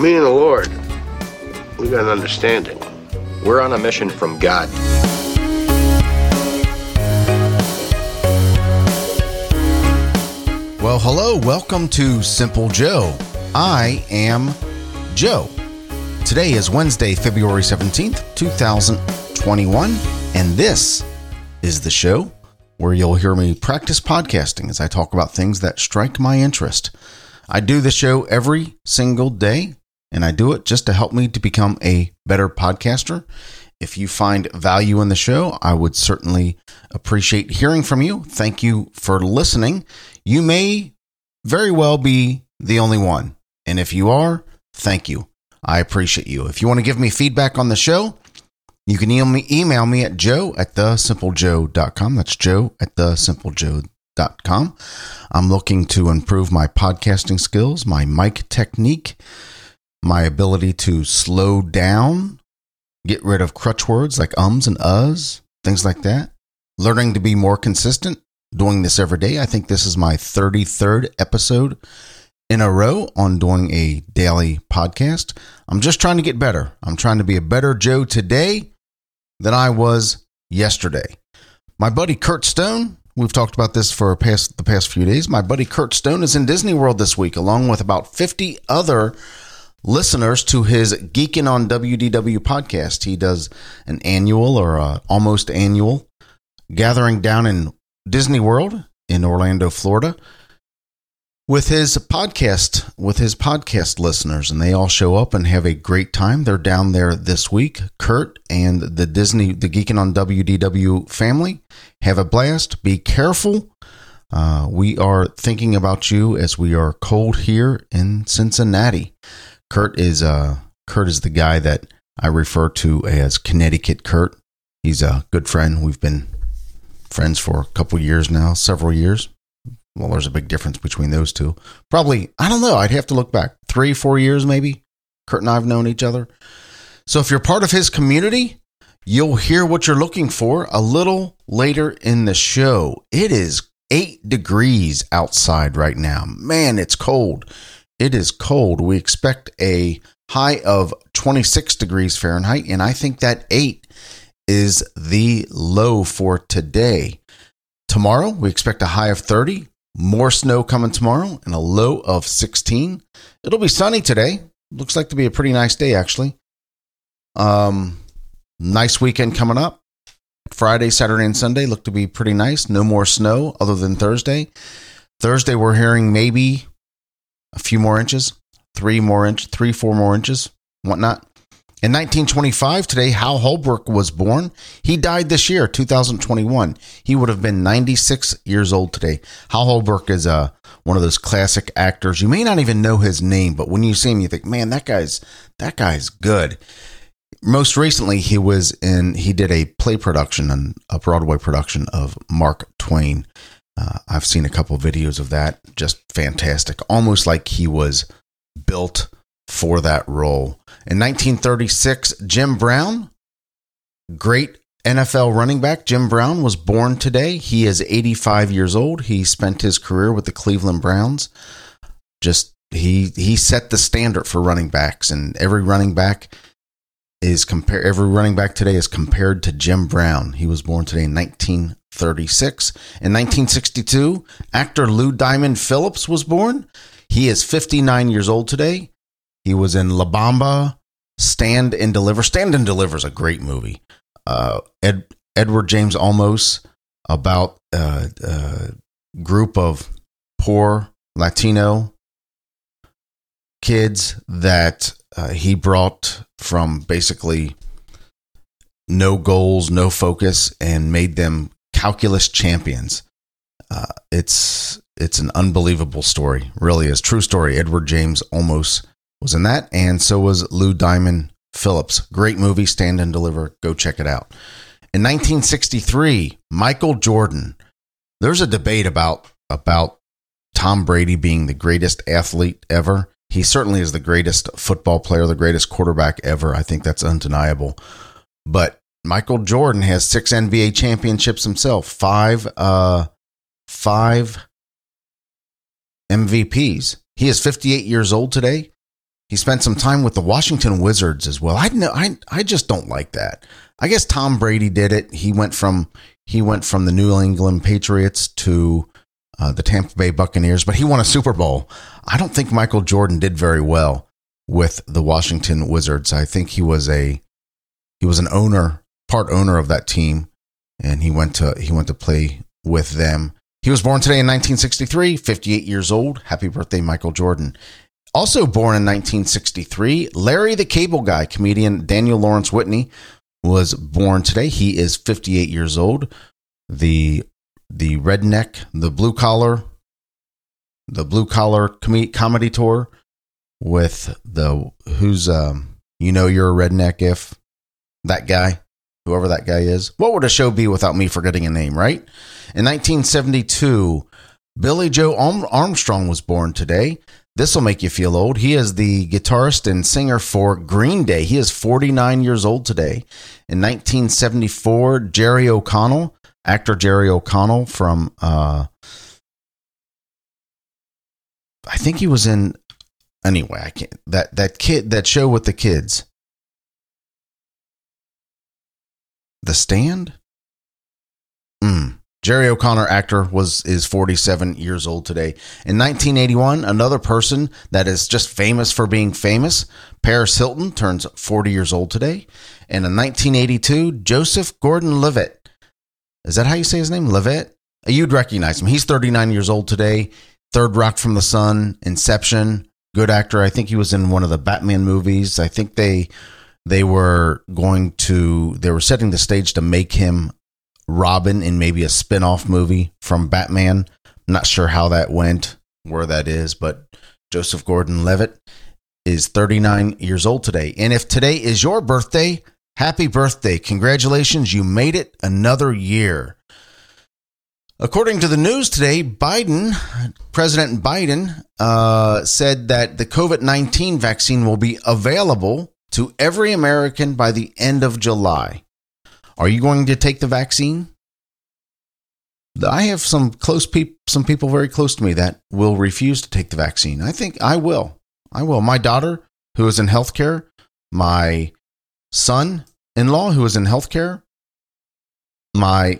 me and the Lord, we got an understanding. We're on a mission from God. Well, hello. Welcome to Simple Joe. I am Joe. Today is Wednesday, February 17th, 2021, and this is the show where you'll hear me practice podcasting as I talk about things that strike my interest. I do the show every single day, and I do it just to help me to become a better podcaster. If you find value in the show, I would certainly appreciate hearing from you. Thank you for listening. You may very well be the only one. And if you are, thank you. I appreciate you. If you want to give me feedback on the show, you can email me at joe@thesimplejoe.com. That's joe@thesimplejoe.com. I'm looking to improve my podcasting skills, my mic technique, my ability to slow down, get rid of crutch words like ums and uhs, things like that. Learning to be more consistent, doing this every day. I think this is my 33rd episode in a row on doing a daily podcast. I'm just trying to get better. I'm trying to be a better Joe today than I was yesterday. My buddy Kurt Stone, we've talked about this for the past few days. My buddy Kurt Stone is in Disney World this week, along with about 50 other listeners to his Geeking on WDW podcast. He does an annual or almost annual gathering down in Disney World in Orlando, Florida, with his podcast listeners, and they all show up and have a great time. They're down there this week. Kurt and the Geeking on WDW family have a blast. Be careful. We are thinking about you as we are cold here in Cincinnati. Kurt is the guy that I refer to as Connecticut Kurt. He's a good friend. We've been friends for a couple years now, several years. Well, there's a big difference between those two. Probably, I don't know. I'd have to look back 3-4 years, maybe. Kurt and I have known each other. So if you're part of his community, you'll hear what you're looking for a little later in the show. It is 8 degrees outside right now. Man, it's cold. It is cold. We expect a high of 26 degrees Fahrenheit, and I think that 8 is the low for today. Tomorrow, we expect a high of 30, more snow coming tomorrow, and a low of 16. It'll be sunny today. Looks like to be a pretty nice day, actually. Nice weekend coming up. Friday, Saturday, and Sunday look to be pretty nice. No more snow other than Thursday. Thursday, we're hearing maybe a few more inches, 3-4 more inches, whatnot. In 1925, today, Hal Holbrook was born. He died this year, 2021. He would have been 96 years old today. Hal Holbrook is one of those classic actors. You may not even know his name, but when you see him, you think, man, that guy's good. Most recently, he did a play production, a Broadway production of Mark Twain. I've seen a couple of videos of that. Just fantastic. Almost like he was built for that role. In 1936, Jim Brown, great NFL running back. Jim Brown was born today. He is 85 years old. He spent his career with the Cleveland Browns. Just he set the standard for running backs, and every running back today is compared to Jim Brown. He was born today in 1936. In 1962, actor Lou Diamond Phillips was born. He is 59 years old today. He was in La Bamba, Stand and Deliver. Stand and Deliver is a great movie. Edward James Olmos, about a group of poor Latino kids that he brought from basically no goals, no focus, and made them calculus champions. It's an unbelievable story. Really is. True story. Edward James Olmos was in that, and so was Lou Diamond Phillips. Great movie, Stand and Deliver. Go check it out. In 1963, Michael Jordan. There's a debate about Tom Brady being the greatest athlete ever. He certainly is the greatest football player, the greatest quarterback ever. I think that's undeniable. But Michael Jordan has 6 NBA championships himself, five MVPs. He is 58 years old today. He spent some time with the Washington Wizards as well. I just don't like that. I guess Tom Brady did it. He went from the New England Patriots to the Tampa Bay Buccaneers, but he won a Super Bowl. I don't think Michael Jordan did very well with the Washington Wizards. I think he was an owner, part owner of that team, and he went to play with them. He was born today in 1963, 58 years old. Happy birthday, Michael Jordan. Also born in 1963, Larry the Cable Guy, comedian Daniel Lawrence Whitney, was born today. He is 58 years old. The redneck, the blue collar comedy tour with the who's you know you're a redneck if that guy, whoever that guy is. What would a show be without me forgetting a name, right? In 1972, Billy Joe Armstrong was born today. This will make you feel old. He is the guitarist and singer for Green Day. He is 49 years old today. In 1974, Jerry O'Connell, actor Jerry O'Connell from, I think he was in, anyway, I can't, that show with the kids. The Stand? Jerry O'Connell, actor, is 47 years old today. In 1981, another person that is just famous for being famous, Paris Hilton, turns 40 years old today. And in 1982, Joseph Gordon-Levitt. Is that how you say his name? Levitt? You'd recognize him. He's 39 years old today. Third Rock from the Sun, Inception, good actor. I think he was in one of the Batman movies. I think they were setting the stage to make him Robin in maybe a spin-off movie from Batman. I'm not sure how that went, where that is, but Joseph Gordon-Levitt is 39 years old today. And if today is your birthday, happy birthday. Congratulations, you made it another year. According to the news today, President Biden said that the COVID-19 vaccine will be available to every American by the end of July. Are you going to take the vaccine? I have some people very close to me that will refuse to take the vaccine. I think I will. I will. My daughter, who is in healthcare, my son-in-law, who is in healthcare, my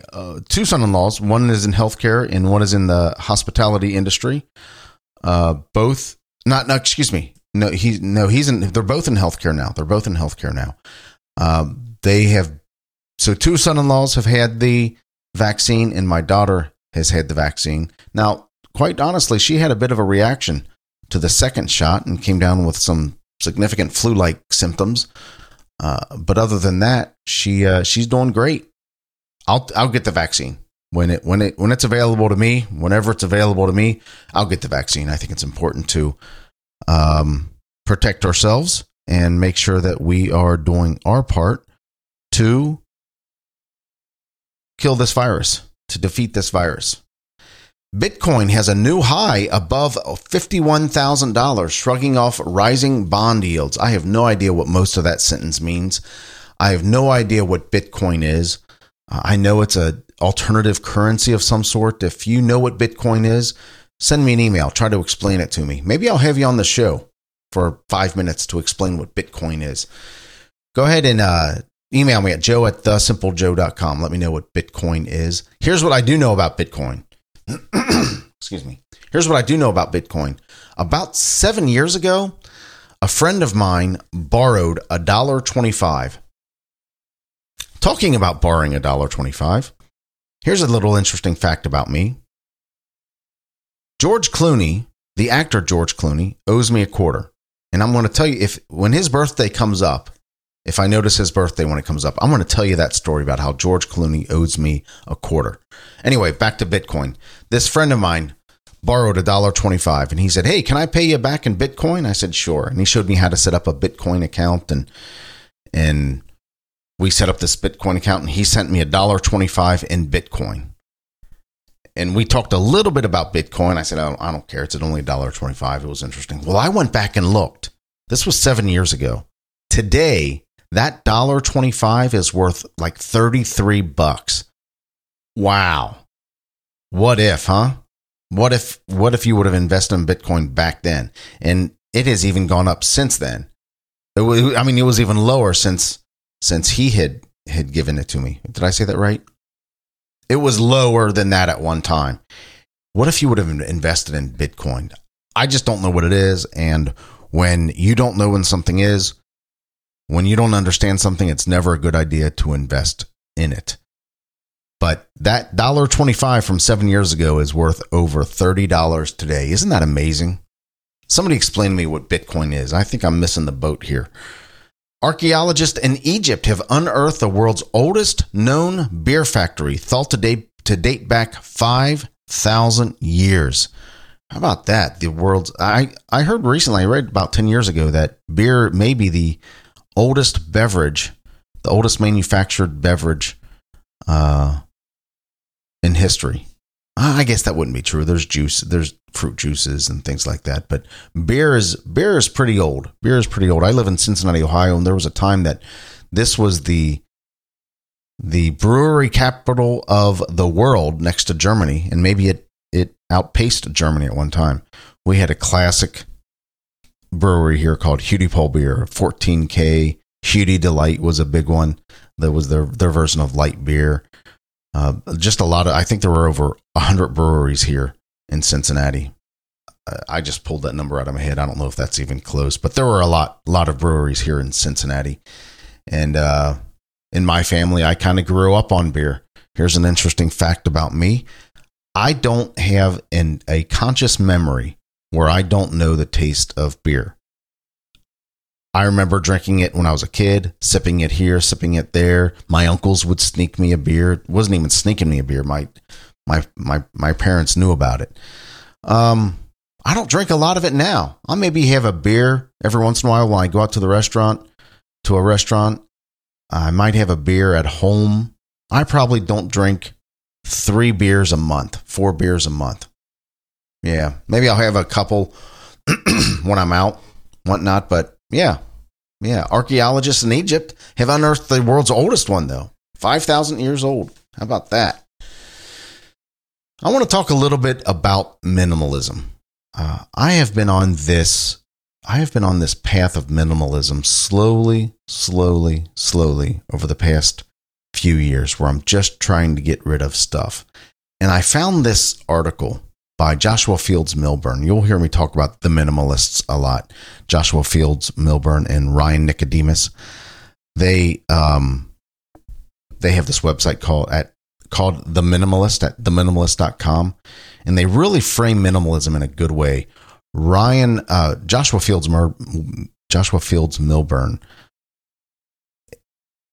two son-in-laws, one is in healthcare and one is in the hospitality industry. They're both in healthcare now. They have. So two son-in-laws have had the vaccine and my daughter has had the vaccine. Now, quite honestly, she had a bit of a reaction to the second shot and came down with some significant flu-like symptoms. But other than that, she's doing great. I'll get the vaccine when it's available to me. Whenever it's available to me, I'll get the vaccine. I think it's important to protect ourselves and make sure that we are doing our part to kill this virus, to defeat this virus. Bitcoin has a new high above $51,000, shrugging off rising bond yields. I have no idea what most of that sentence means. I have no idea what Bitcoin is. I know it's an alternative currency of some sort. If you know what Bitcoin is, send me an email. Try to explain it to me. Maybe I'll have you on the show for 5 minutes to explain what Bitcoin is. Go ahead and email me at joe@thesimplejoe.com. Let me know what Bitcoin is. Here's what I do know about Bitcoin. Excuse me. Here's what I do know about Bitcoin. About 7 years ago, a friend of mine borrowed $1.25. Talking about borrowing $1.25, here's a little interesting fact about me. George Clooney, the actor George Clooney, owes me a quarter. And I'm going to tell you, when his birthday comes up, if I notice his birthday when it comes up, I'm going to tell you that story about how George Clooney owes me a quarter. Anyway, back to Bitcoin. This friend of mine borrowed $1.25 and he said, "Hey, can I pay you back in Bitcoin?" I said, "Sure." And he showed me how to set up a Bitcoin account and we set up this Bitcoin account and he sent me $1.25 in Bitcoin. And we talked a little bit about Bitcoin. I said, I don't care. It's at only $1.25. It was interesting. Well, I went back and looked. This was 7 years ago. Today, that $1.25 is worth like $33. Wow. What if, huh? What if you would have invested in Bitcoin back then? And it has even gone up since then. I mean, it was even lower since he had given it to me. Did I say that right? It was lower than that at one time. What if you would have invested in Bitcoin? I just don't know what it is. And when you don't know when something is, when you don't understand something, it's never a good idea to invest in it. But that $1.25 from 7 years ago is worth over $30 today. Isn't that amazing? Somebody explain to me what Bitcoin is. I think I'm missing the boat here. Archaeologists in Egypt have unearthed the world's oldest known beer factory, thought to date back 5,000 years. How about that? The world's I heard recently, I read about 10 years ago, that beer may be the oldest beverage, the oldest manufactured beverage in history. I guess that wouldn't be true. There's juice, there's fruit juices and things like that, but beer is pretty old. Beer is pretty old. I live in Cincinnati, Ohio, and there was a time that this was the brewery capital of the world next to Germany, and maybe it outpaced Germany at one time. We had a classic brewery here called Hudepohl beer, 14K. Hudey Delight was a big one. That was their version of light beer. Just a lot of, I think there were over 100 breweries here in Cincinnati. I just pulled that number out of my head. I don't know if that's even close, but there were a lot of breweries here in Cincinnati. And in my family, I kind of grew up on beer. Here's an interesting fact about me. I don't have a conscious memory where I don't know the taste of beer. I remember drinking it when I was a kid, sipping it here, sipping it there. My uncles would sneak me a beer. It wasn't even sneaking me a beer. My parents knew about it. I don't drink a lot of it now. I'll maybe have a beer every once in a while when I go out to a restaurant. I might have a beer at home. I probably don't drink 4 beers a month. Yeah, maybe I'll have a couple when I'm out, whatnot, but yeah. Archaeologists in Egypt have unearthed the world's oldest one, though. 5,000 years old. How about that? I want to talk a little bit about minimalism. I have been on this path of minimalism slowly over the past few years, where I'm just trying to get rid of stuff. And I found this article by Joshua Fields Millburn. You'll hear me talk about the minimalists a lot. Joshua Fields Millburn and Ryan Nicodemus. They have this website called The Minimalist at theminimalist.com, and they really frame minimalism in a good way. Joshua Fields Millburn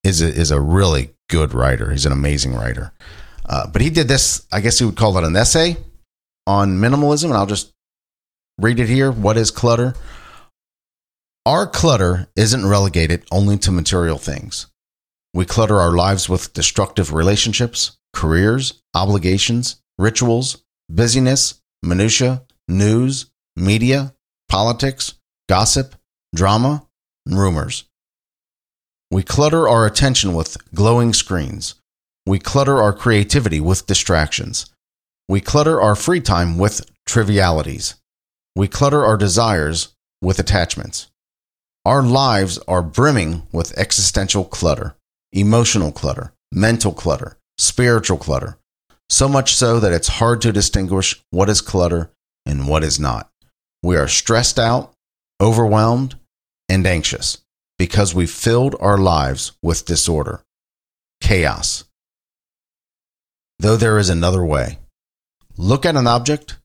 is a really good writer. He's an amazing writer, but he did this. I guess you would call it an essay on minimalism, and I'll just read it here. What is clutter? Our clutter isn't relegated only to material things. We clutter our lives with destructive relationships, careers, obligations, rituals, busyness, minutia, news, media, politics, gossip, drama, and rumors. We clutter our attention with glowing screens. We clutter our creativity with distractions. We clutter our free time with trivialities. We clutter our desires with attachments. Our lives are brimming with existential clutter, emotional clutter, mental clutter, spiritual clutter, so much so that it's hard to distinguish what is clutter and what is not. We are stressed out, overwhelmed, and anxious, because we've filled our lives with disorder, chaos. Though there is another way. Look at an object,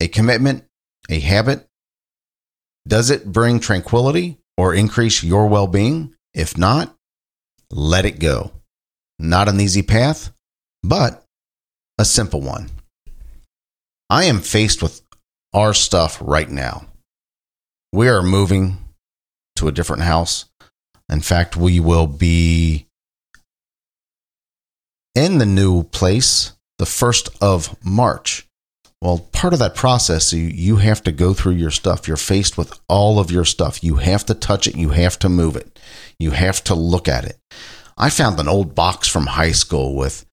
a commitment, a habit. Does it bring tranquility or increase your well-being? If not, let it go. Not an easy path, but a simple one. I am faced with our stuff right now. We are moving to a different house. In fact, we will be in the new place the 1st of March. Well, part of that process, you have to go through your stuff. You're faced with all of your stuff. You have to touch it. You have to move it. You have to look at it. I found an old box from high school with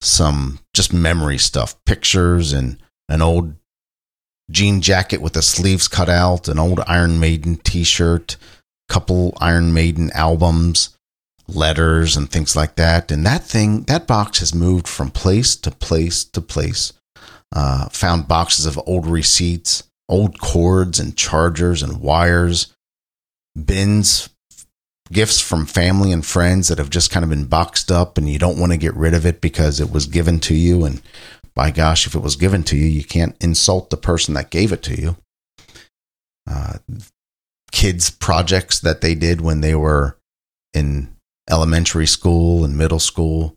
some just memory stuff, pictures and an old jean jacket with the sleeves cut out, an old Iron Maiden t-shirt, couple Iron Maiden albums, letters and things like that. And that thing, that box has moved from place to place to place. Found boxes of old receipts, old cords and chargers and wires, bins, gifts from family and friends that have just kind of been boxed up, and you don't want to get rid of it because it was given to you. And by gosh, if it was given to you, you can't insult the person that gave it to you. Kids' projects that they did when they were in elementary school and middle school,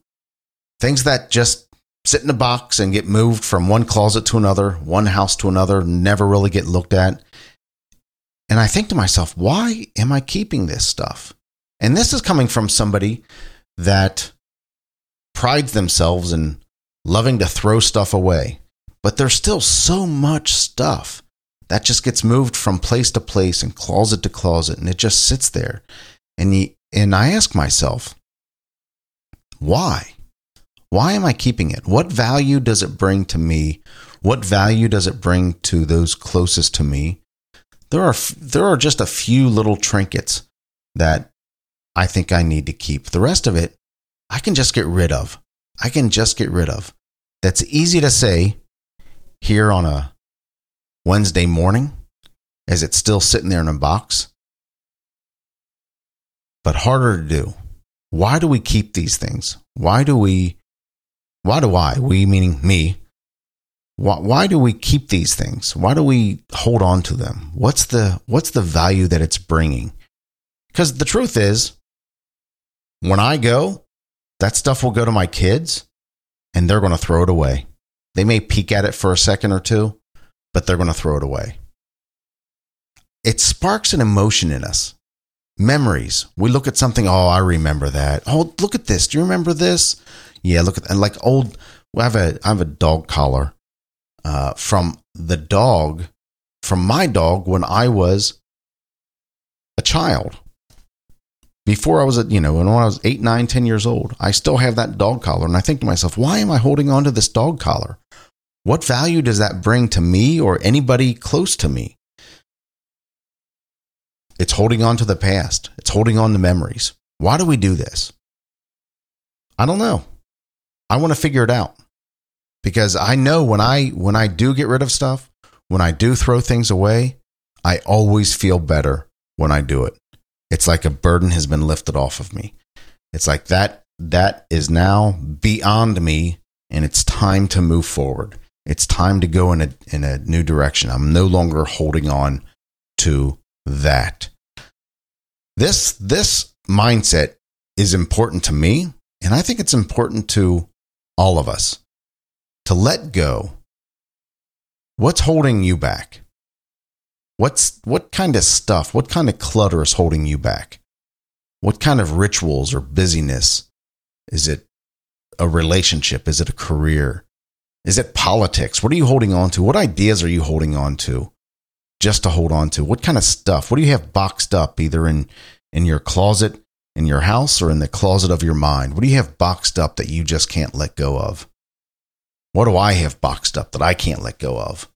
things that just sit in a box and get moved from one closet to another, one house to another, never really get looked at. And I think to myself, why am I keeping this stuff? And this is coming from somebody that prides themselves in loving to throw stuff away, but there's still so much stuff that just gets moved from place to place and closet to closet, and it just sits there. And I ask myself, why? Why am I keeping it? What value does it bring to me? What value does it bring to those closest to me? There are just a few little trinkets that I think I need to keep. The rest of it, I can just get rid of. I can just get rid of. That's easy to say here on a Wednesday morning as it's still sitting there in a box, but harder to do. Why do we keep these things? Why do we, meaning me, why do we keep these things? Why do we hold on to them? What's the value that it's bringing? Because the truth is, when I go, that stuff will go to my kids and they're going to throw it away. They may peek at it for a second or two, but they're going to throw it away. It sparks an emotion in us. Memories. We look at something. Oh, I remember that. Oh, look at this. Do you remember this? Yeah, look at that. Like old. I have a dog collar from my dog when I was a child. Before I was when I was 8, 9, 10 years old, I still have that dog collar, and I think to myself, why am I holding on to this dog collar? What value does that bring to me or anybody close to me? It's holding on to the past. It's holding on to memories. Why do we do this? I don't know. I want to figure it out, because I know when I do get rid of stuff, when I do throw things away, I always feel better when I do it. It's like a burden has been lifted off of me. It's like that is now beyond me, and it's time to move forward. It's time to go in a new direction. I'm no longer holding on to that. This mindset is important to me, and I think it's important to all of us to let go. What's holding you back? What kind of stuff, what kind of clutter is holding you back? What kind of rituals or busyness? Is it a relationship? Is it a career? Is it politics? What are you holding on to? What ideas are you holding on to? Just to hold on to? What kind of stuff? What do you have boxed up either in your closet, in your house, or in the closet of your mind? What do you have boxed up that you just can't let go of? What do I have boxed up that I can't let go of?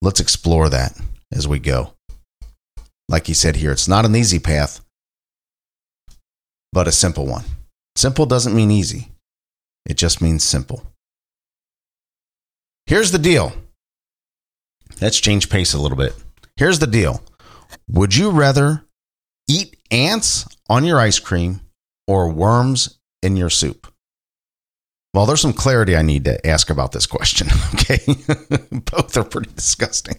Let's explore that as we go. Like he said here, it's not an easy path, but a simple one. Simple doesn't mean easy. It just means simple. Here's the deal. Let's change pace a little bit. Here's the deal. Would you rather eat ants on your ice cream or worms in your soup? Well, there's some clarity I need to ask about this question, okay? Both are pretty disgusting.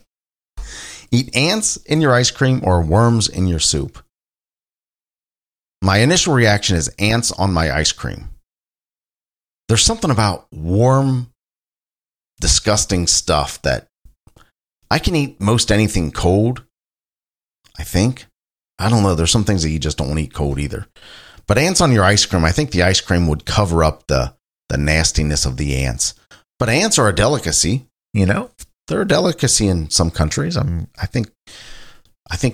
Eat ants in your ice cream or worms in your soup? My initial reaction is ants on my ice cream. There's something about warm, disgusting stuff that I can eat most anything cold, I think. I don't know. There's some things that you just don't want to eat cold either. But ants on your ice cream, I think the ice cream would cover up the nastiness of the ants. But ants are a delicacy, They're a delicacy in some countries. I think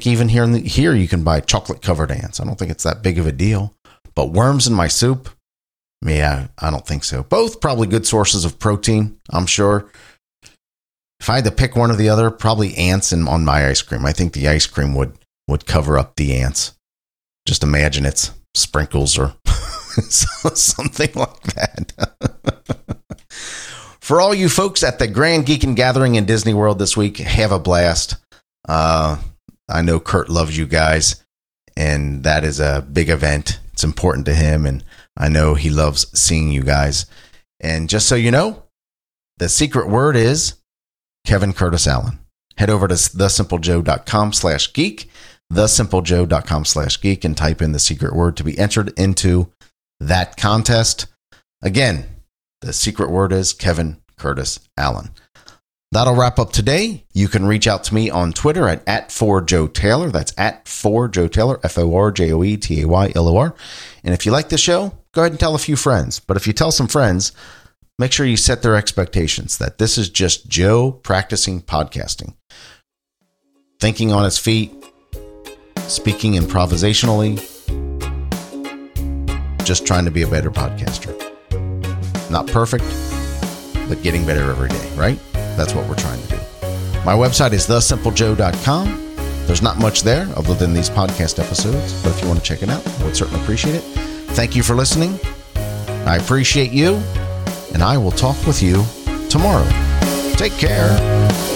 even here you can buy chocolate-covered ants. I don't think it's that big of a deal. But worms in my soup? Yeah, I don't think so. Both probably good sources of protein, I'm sure. If I had to pick one or the other, probably ants on my ice cream. I think the ice cream would cover up the ants. Just imagine it's sprinkles or something like that. For all you folks at the Grand Geekin' Gathering in Disney World this week, have a blast. I know Kurt loves you guys, and that is a big event. It's important to him, and I know he loves seeing you guys. And just so you know, the secret word is Kevin Curtis Allen. Head over to thesimplejoe.com/geek, thesimplejoe.com/geek, and type in the secret word to be entered into that contest. Again, the secret word is Kevin Curtis Allen. That'll wrap up today. You can reach out to me on Twitter at @4JoeTaylor. That's @4JoeTaylor, FORJOETAYLOR. And if you like the show, go ahead and tell a few friends. But if you tell some friends, make sure you set their expectations that this is just Joe practicing podcasting, thinking on his feet, speaking improvisationally, just trying to be a better podcaster. Not perfect, but getting better every day, right? That's what we're trying to do. My website is thesimplejoe.com. There's not much there other than these podcast episodes, but if you want to check it out, I would certainly appreciate it. Thank you for listening. I appreciate you, and I will talk with you tomorrow. Take care.